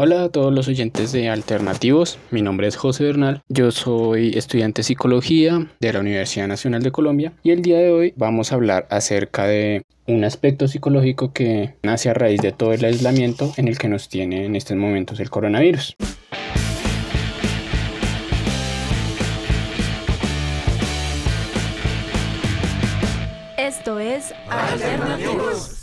Hola a todos los oyentes de Alternativos, mi nombre es José Bernal, yo soy estudiante de psicología de la Universidad Nacional de Colombia y el día de hoy vamos a hablar acerca de un aspecto psicológico que nace a raíz de todo el aislamiento en el que nos tiene en estos momentos el coronavirus. Esto es Alternativos.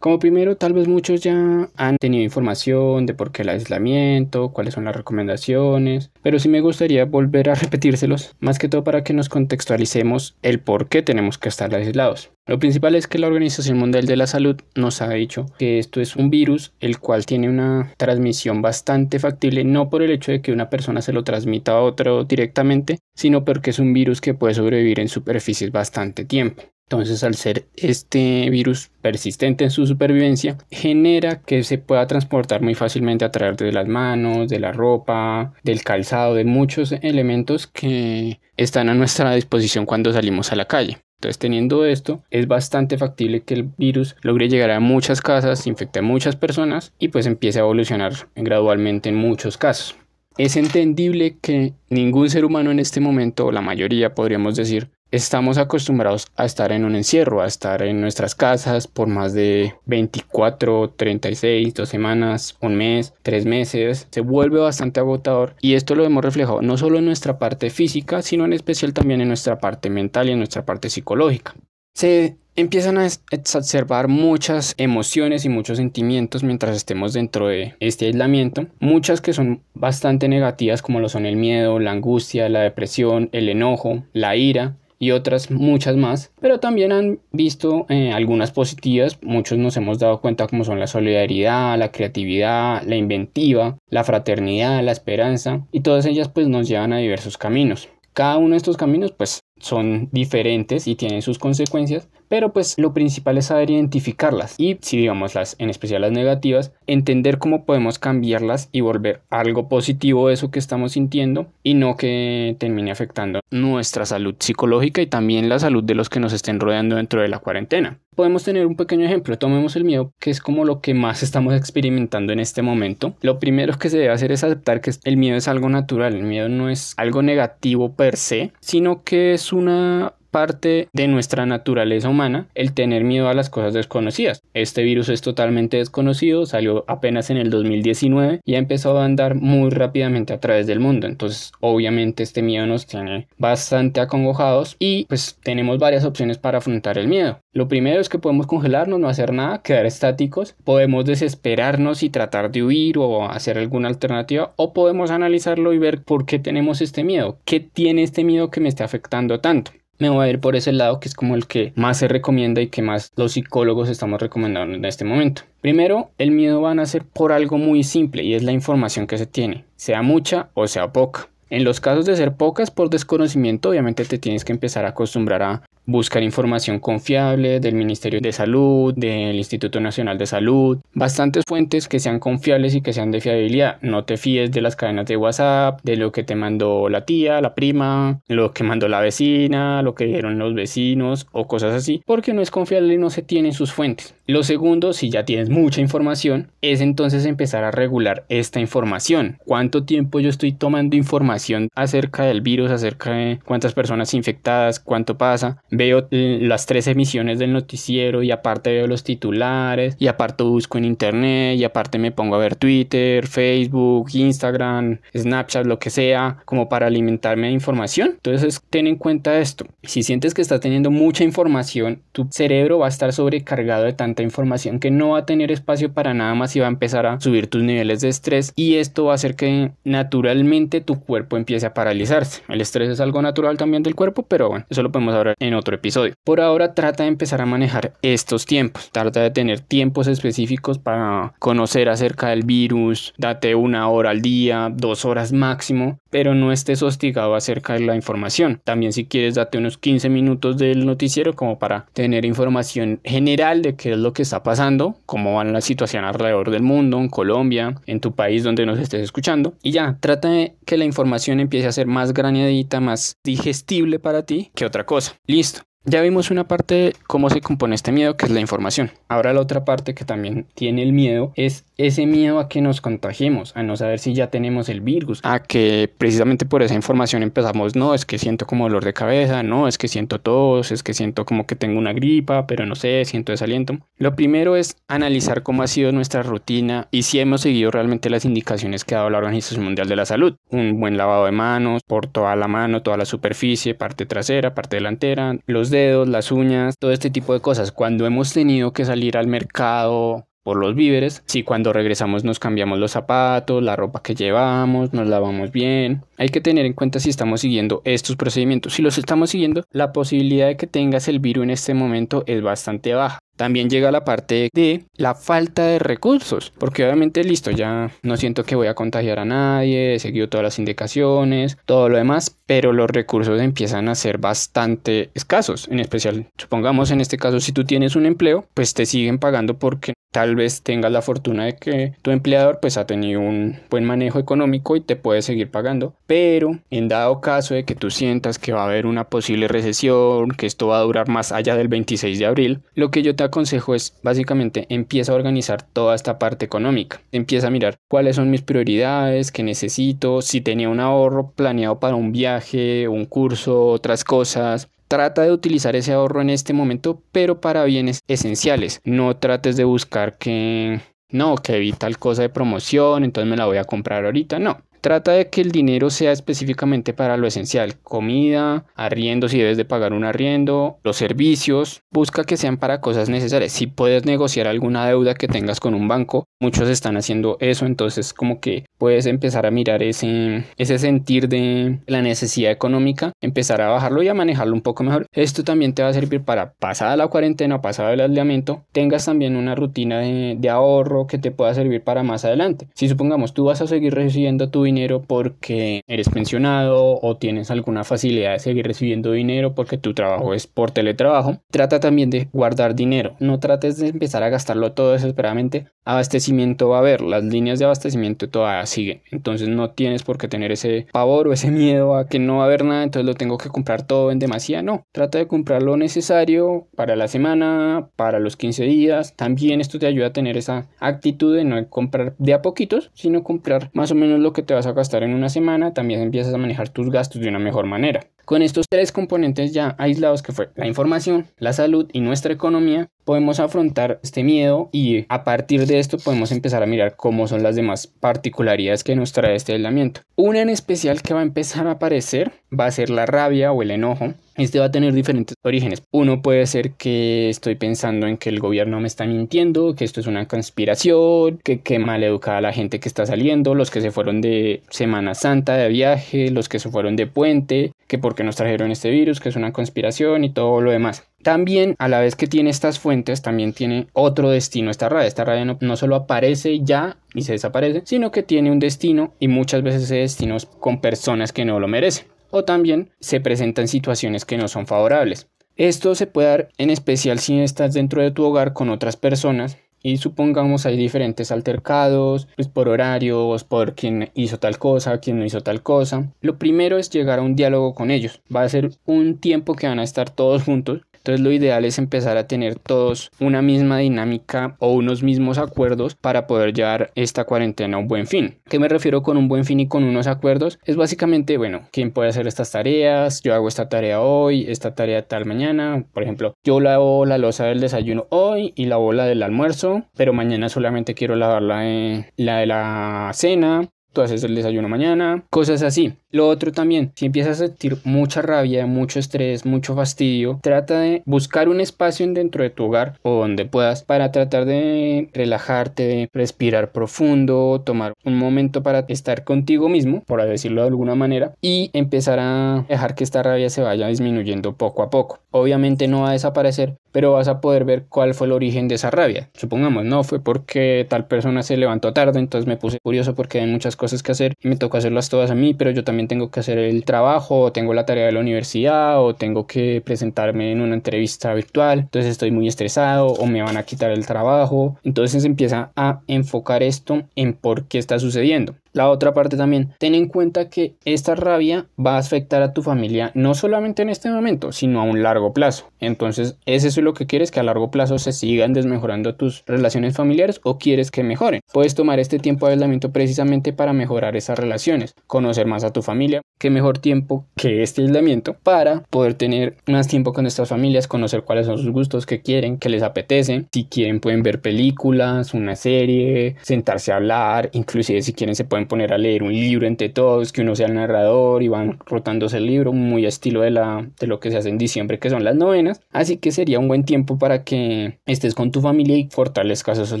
Como primero, tal vez muchos ya han tenido información de por qué el aislamiento, cuáles son las recomendaciones, pero sí me gustaría volver a repetírselos, más que todo para que nos contextualicemos el por qué tenemos que estar aislados. Lo principal es que la Organización Mundial de la Salud nos ha dicho que esto es un virus el cual tiene una transmisión bastante factible, no por el hecho de que una persona se lo transmita a otro directamente, sino porque es un virus que puede sobrevivir en superficies bastante tiempo. Entonces, al ser este virus persistente en su supervivencia, genera que se pueda transportar muy fácilmente a través de las manos, de la ropa, del calzado, de muchos elementos que están a nuestra disposición cuando salimos a la calle. Entonces, teniendo esto, es bastante factible que el virus logre llegar a muchas casas, infecte a muchas personas y pues empiece a evolucionar gradualmente en muchos casos. Es entendible que ningún ser humano en este momento, o la mayoría podríamos decir, estamos acostumbrados a estar en un encierro, a estar en nuestras casas por más de 24, 36, 2 semanas, un mes, 3 meses. Se vuelve bastante agotador y esto lo hemos reflejado no solo en nuestra parte física, sino en especial también en nuestra parte mental y en nuestra parte psicológica. Se empiezan a exacerbar muchas emociones y muchos sentimientos mientras estemos dentro de este aislamiento, muchas que son bastante negativas como lo son el miedo, la angustia, la depresión, el enojo, la ira y otras muchas más, pero también han visto algunas positivas. Muchos nos hemos dado cuenta como son la solidaridad, la creatividad, la inventiva, la fraternidad, la esperanza, y todas ellas pues nos llevan a diversos caminos. Cada uno de estos caminos pues son diferentes y tienen sus consecuencias, pero pues lo principal es saber identificarlas y, si digamos en especial las negativas, entender cómo podemos cambiarlas y volver algo positivo eso que estamos sintiendo y no que termine afectando nuestra salud psicológica y también la salud de los que nos estén rodeando dentro de la cuarentena. Podemos tener un pequeño ejemplo, tomemos el miedo, que es como lo que más estamos experimentando en este momento. Lo primero que se debe hacer es aceptar que el miedo es algo natural, el miedo no es algo negativo per se, sino que es una parte de nuestra naturaleza humana el tener miedo a las cosas desconocidas. Este virus es totalmente desconocido, salió apenas en el 2019 y ha empezado a andar muy rápidamente a través del mundo, entonces obviamente este miedo nos tiene bastante acongojados y pues tenemos varias opciones para afrontar el miedo. Lo primero es que podemos congelarnos, no hacer nada, quedar estáticos, podemos desesperarnos y tratar de huir o hacer alguna alternativa, o podemos analizarlo y ver por qué tenemos este miedo, qué tiene este miedo que me está afectando tanto. Me voy a ir por ese lado, que es como el que más se recomienda y que más los psicólogos estamos recomendando en este momento. Primero, el miedo va a nacer por algo muy simple y es la información que se tiene, sea mucha o sea poca. En los casos de ser pocas, por desconocimiento, obviamente te tienes que empezar a acostumbrar a buscar información confiable del Ministerio de Salud, del Instituto Nacional de Salud, bastantes fuentes que sean confiables y que sean de fiabilidad. No te fíes de las cadenas de WhatsApp, de lo que te mandó la tía, la prima, lo que mandó la vecina, lo que dijeron los vecinos o cosas así, porque no es confiable y no se tienen sus fuentes. Lo segundo, si ya tienes mucha información, es entonces empezar a regular esta información. ¿Cuánto tiempo yo estoy tomando información acerca del virus, acerca de cuántas personas infectadas, cuánto pasa? Veo las 3 emisiones del noticiero y aparte veo los titulares y aparte busco en internet y aparte me pongo a ver Twitter, Facebook, Instagram, Snapchat, lo que sea, como para alimentarme de información. Entonces ten en cuenta esto. Si sientes que estás teniendo mucha información, tu cerebro va a estar sobrecargado de tanta información que no va a tener espacio para nada más y va a empezar a subir tus niveles de estrés, y esto va a hacer que naturalmente tu cuerpo empiece a paralizarse. El estrés es algo natural también del cuerpo, pero bueno, eso lo podemos hablar en otro episodio. Por ahora trata de empezar a manejar estos tiempos, trata de tener tiempos específicos para conocer acerca del virus, date 1 hora al día, 2 horas máximo, pero no estés hostigado acerca de la información. También, si quieres, date unos 15 minutos del noticiero como para tener información general de qué es lo que está pasando, cómo va la situación alrededor del mundo, en Colombia, en tu país donde nos estés escuchando, y ya, trata de que la información empiece a ser más graneadita, más digestible para ti que otra cosa. Listo. Ya vimos una parte cómo se compone este miedo, que es la información. Ahora la otra parte que también tiene el miedo es ese miedo a que nos contagiemos, a no saber si ya tenemos el virus, a que precisamente por esa información empezamos, no, es que siento como dolor de cabeza, no, es que siento tos, es que siento como que tengo una gripa, pero no sé, siento desaliento. Lo primero es analizar cómo ha sido nuestra rutina y si hemos seguido realmente las indicaciones que ha dado la Organización Mundial de la Salud. Un buen lavado de manos, por toda la mano, toda la superficie, parte trasera, parte delantera, los dedos, las uñas, todo este tipo de cosas. Cuando hemos tenido que salir al mercado por los víveres, si cuando regresamos nos cambiamos los zapatos, la ropa que llevamos, nos lavamos bien. Hay que tener en cuenta si estamos siguiendo estos procedimientos. Si los estamos siguiendo, la posibilidad de que tengas el virus en este momento es bastante baja. También llega la parte de la falta de recursos, porque obviamente listo, ya no siento que voy a contagiar a nadie, he seguido todas las indicaciones, todo lo demás, pero los recursos empiezan a ser bastante escasos, en especial, supongamos en este caso, si tú tienes un empleo, pues te siguen pagando porque tal vez tengas la fortuna de que tu empleador pues ha tenido un buen manejo económico y te puede seguir pagando, pero en dado caso de que tú sientas que va a haber una posible recesión, que esto va a durar más allá del 26 de abril, lo que yo te aconsejo es básicamente empieza a organizar toda esta parte económica, empieza a mirar cuáles son mis prioridades, qué necesito, si tenía un ahorro planeado para un viaje, un curso, otras cosas. Trata de utilizar ese ahorro en este momento, pero para bienes esenciales. No trates de buscar que no, que vi tal cosa de promoción, entonces me la voy a comprar ahorita, no. Trata de que el dinero sea específicamente para lo esencial, comida, arriendo si debes de pagar un arriendo, los servicios, busca que sean para cosas necesarias. Si puedes negociar alguna deuda que tengas con un banco, muchos están haciendo eso, entonces como que puedes empezar a mirar ese sentir de la necesidad económica, empezar a bajarlo y a manejarlo un poco mejor. Esto también te va a servir para, pasada la cuarentena, pasado el aislamiento, tengas también una rutina de ahorro que te pueda servir para más adelante. Si supongamos tú vas a seguir recibiendo tu dinero porque eres pensionado o tienes alguna facilidad de seguir recibiendo dinero porque tu trabajo es por teletrabajo, trata también de guardar dinero, no trates de empezar a gastarlo todo desesperadamente. Abastecimiento va a haber, las líneas de abastecimiento todavía siguen, entonces no tienes por qué tener ese pavor o ese miedo a que no va a haber nada, entonces lo tengo que comprar todo en demasía, no, trata de comprar lo necesario para la semana, para los 15 días, también esto te ayuda a tener esa actitud de no comprar de a poquitos, sino comprar más o menos lo que te va a gastar en una semana, también empiezas a manejar tus gastos de una mejor manera. Con estos tres componentes ya aislados que fue la información, la salud y nuestra economía, podemos afrontar este miedo y a partir de esto podemos empezar a mirar cómo son las demás particularidades que nos trae este aislamiento. Una en especial que va a empezar a aparecer va a ser la rabia o el enojo. Este va a tener diferentes orígenes. Uno puede ser que estoy pensando en que el gobierno me está mintiendo, que esto es una conspiración, que qué mal educada la gente que está saliendo, los que se fueron de Semana Santa de viaje, los que se fueron de puente, que porque nos trajeron este virus, que es una conspiración y todo lo demás. También, a la vez que tiene estas fuentes, también tiene otro destino esta rabia. Esta rabia no solo aparece ya y se desaparece, sino que tiene un destino y muchas veces ese destino es con personas que no lo merecen. O también se presentan situaciones que no son favorables. Esto se puede dar en especial si estás dentro de tu hogar con otras personas. Y supongamos hay diferentes altercados, pues por horarios, por quién hizo tal cosa, quién no hizo tal cosa. Lo primero es llegar a un diálogo con ellos. Va a ser un tiempo que van a estar todos juntos. Entonces lo ideal es empezar a tener todos una misma dinámica o unos mismos acuerdos para poder llevar esta cuarentena a un buen fin. ¿Qué me refiero con un buen fin y con unos acuerdos? Es básicamente, bueno, ¿quién puede hacer estas tareas? Yo hago esta tarea hoy, esta tarea tal mañana. Por ejemplo, yo lavo la losa del desayuno hoy y lavo la del almuerzo, pero mañana solamente quiero lavar la de la cena. Tú haces el desayuno mañana, cosas así. Lo otro también, si empiezas a sentir mucha rabia, mucho estrés, mucho fastidio, trata de buscar un espacio dentro de tu hogar o donde puedas para tratar de relajarte, de respirar profundo, tomar un momento para estar contigo mismo, por decirlo de alguna manera, y empezar a dejar que esta rabia se vaya disminuyendo poco a poco. Obviamente no va a desaparecer, pero vas a poder ver cuál fue el origen de esa rabia. Supongamos, no fue porque tal persona se levantó tarde, entonces me puse curioso porque hay muchas cosas que hacer y me tocó hacerlas todas a mí, pero yo también tengo que hacer el trabajo, o tengo la tarea de la universidad, o tengo que presentarme en una entrevista virtual, entonces estoy muy estresado, o me van a quitar el trabajo. Entonces empieza a enfocar esto en por qué está sucediendo. La otra parte también, ten en cuenta que esta rabia va a afectar a tu familia no solamente en este momento, sino a un largo plazo. Entonces, ¿es eso lo que quieres? ¿Que a largo plazo se sigan desmejorando tus relaciones familiares o quieres que mejoren? Puedes tomar este tiempo de aislamiento precisamente para mejorar esas relaciones, conocer más a tu familia. ¿Qué mejor tiempo que este aislamiento para poder tener más tiempo con estas familias, conocer cuáles son sus gustos, qué quieren, qué les apetece? Si quieren pueden ver películas, una serie, sentarse a hablar, inclusive si quieren se pueden poner a leer un libro entre todos, que uno sea el narrador y van rotándose el libro, muy estilo de lo que se hace en diciembre, que son las novenas. Así que sería un buen tiempo para que estés con tu familia y fortalezcas esos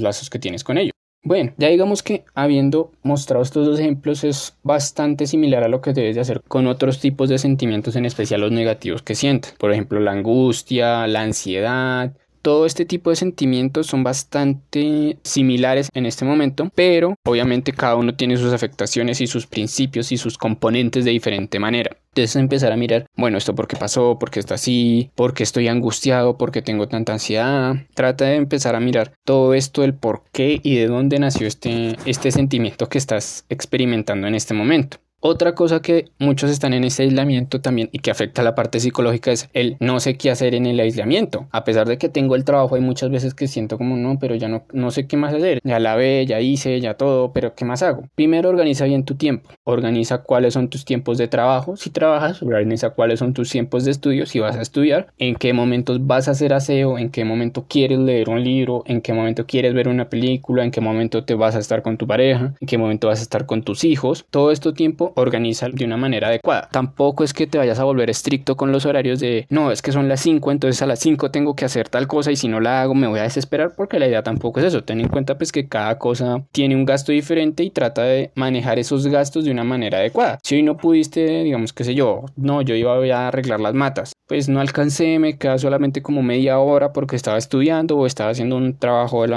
lazos que tienes con ellos. Bueno, ya digamos que habiendo mostrado estos dos ejemplos es bastante similar a lo que debes de hacer con otros tipos de sentimientos, en especial los negativos que sientes, por ejemplo la angustia, la ansiedad. Todo este tipo de sentimientos son bastante similares en este momento, pero obviamente cada uno tiene sus afectaciones y sus principios y sus componentes de diferente manera. Entonces empezar a mirar, bueno, ¿esto por qué pasó? ¿Por qué está así? ¿Por qué estoy angustiado? ¿Por qué tengo tanta ansiedad? Trata de empezar a mirar todo esto, el por qué y de dónde nació este sentimiento que estás experimentando en este momento. Otra cosa que muchos están en este aislamiento también y que afecta a la parte psicológica es el no sé qué hacer en el aislamiento. A pesar de que tengo el trabajo, hay muchas veces que siento como no, pero ya no sé qué más hacer. Ya lavé, ya hice, ya todo, pero ¿qué más hago? Primero organiza bien tu tiempo. Organiza cuáles son tus tiempos de trabajo. Si trabajas, organiza cuáles son tus tiempos de estudio. Si vas a estudiar, en qué momentos vas a hacer aseo, en qué momento quieres leer un libro, en qué momento quieres ver una película, en qué momento te vas a estar con tu pareja, en qué momento vas a estar con tus hijos. Todo este tiempo organiza de una manera adecuada. Tampoco es que te vayas a volver estricto con los horarios de no, es que son las 5, entonces a las 5 tengo que hacer tal cosa y si no la hago me voy a desesperar, porque la idea tampoco es eso. Ten en cuenta pues que cada cosa tiene un gasto diferente y trata de manejar esos gastos de una manera adecuada. Si hoy no pudiste, digamos, qué sé yo, no, yo iba a arreglar las matas, pues no alcancé, me queda solamente como media hora porque estaba estudiando o estaba haciendo un trabajo de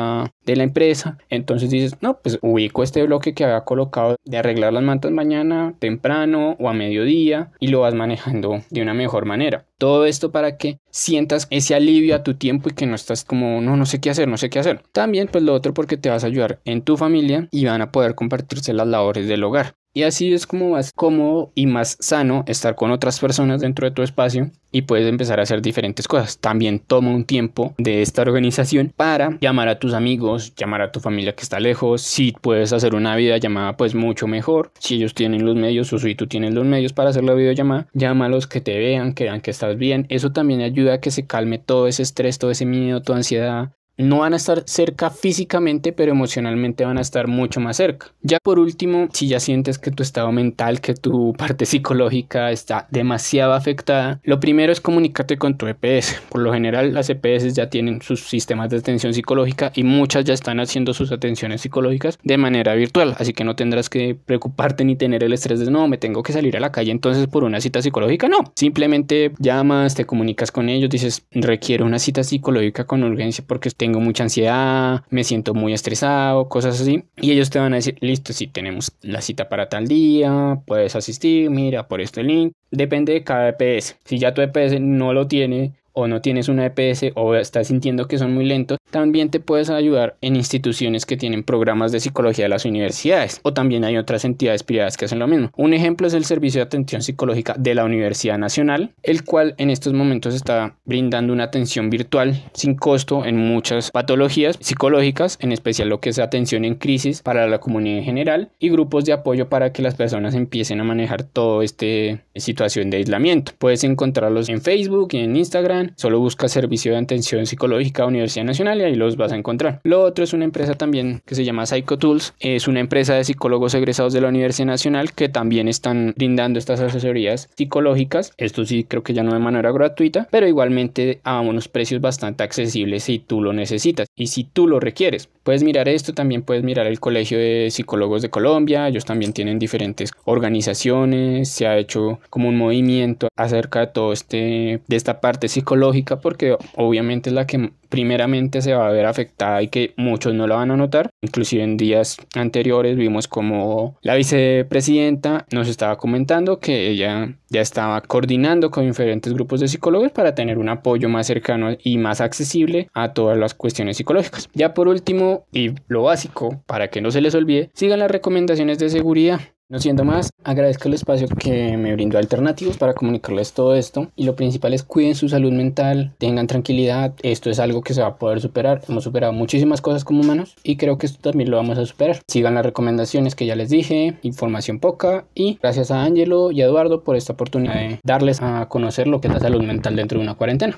la empresa. Entonces dices, no, pues ubico este bloque que había colocado de arreglar las matas mañana temprano o a mediodía y lo vas manejando de una mejor manera. Todo esto para que sientas ese alivio a tu tiempo y que no estás como no sé qué hacer, no sé qué hacer. También pues lo otro, porque te vas a ayudar en tu familia y van a poder compartirse las labores del hogar. Y así es como más cómodo y más sano estar con otras personas dentro de tu espacio y puedes empezar a hacer diferentes cosas. También toma un tiempo de esta organización para llamar a tus amigos, llamar a tu familia que está lejos. Si puedes hacer una videollamada, pues mucho mejor. Si ellos tienen los medios o si tú tienes los medios para hacer la videollamada, llama a los que te vean, que vean que estás bien. Eso también ayuda a que se calme todo ese estrés, todo ese miedo, toda ansiedad. No van a estar cerca físicamente, pero emocionalmente van a estar mucho más cerca. Ya por último, si ya sientes que tu estado mental, que tu parte psicológica está demasiado afectada, lo primero es comunicarte con tu EPS. Por lo general, las EPS ya tienen sus sistemas de atención psicológica y muchas ya están haciendo sus atenciones psicológicas de manera virtual. Así que no tendrás que preocuparte ni tener el estrés de no, me tengo que salir a la calle entonces por una cita psicológica. No, simplemente llamas, te comunicas con ellos, dices requiero una cita psicológica con urgencia porque tengo mucha ansiedad, me siento muy estresado, cosas así. Y ellos te van a decir, listo, sí, tenemos la cita para tal día, puedes asistir, mira, por este link. Depende de cada EPS. Si ya tu EPS no lo tiene o no tienes una EPS o estás sintiendo que son muy lentos, también te puedes ayudar en instituciones que tienen programas de psicología de las universidades, o también hay otras entidades privadas que hacen lo mismo. Un ejemplo es el Servicio de Atención Psicológica de la Universidad Nacional, el cual en estos momentos está brindando una atención virtual sin costo en muchas patologías psicológicas, en especial lo que es atención en crisis para la comunidad en general y grupos de apoyo para que las personas empiecen a manejar toda esta situación de aislamiento. Puedes encontrarlos en Facebook y en Instagram. Solo busca Servicio de Atención Psicológica Universidad Nacional y ahí los vas a encontrar. Lo otro es una empresa también que se llama PsychoTools. Es una empresa de psicólogos egresados de la Universidad Nacional que también están brindando estas asesorías psicológicas. Esto sí creo que ya no de manera gratuita, pero igualmente a unos precios bastante accesibles si tú lo necesitas y si tú lo requieres. Puedes mirar esto, también puedes mirar el Colegio de Psicólogos de Colombia. Ellos también tienen diferentes organizaciones. Se ha hecho como un movimiento acerca de esta parte psicológica psicológica, porque obviamente es la que primeramente se va a ver afectada y que muchos no la van a notar. Inclusive en días anteriores vimos como la vicepresidenta nos estaba comentando que ella ya estaba coordinando con diferentes grupos de psicólogos para tener un apoyo más cercano y más accesible a todas las cuestiones psicológicas. Ya por último, y lo básico, para que no se les olvide, sigan las recomendaciones de seguridad. No siendo más, agradezco el espacio que me brindó Alternativos para comunicarles todo esto, y lo principal es cuiden su salud mental, tengan tranquilidad, esto es algo que se va a poder superar. Hemos superado muchísimas cosas como humanos y creo que esto también lo vamos a superar. Sigan las recomendaciones que ya les dije, información poca, y gracias a Angelo y a Eduardo por esta oportunidad de darles a conocer lo que es la salud mental dentro de una cuarentena.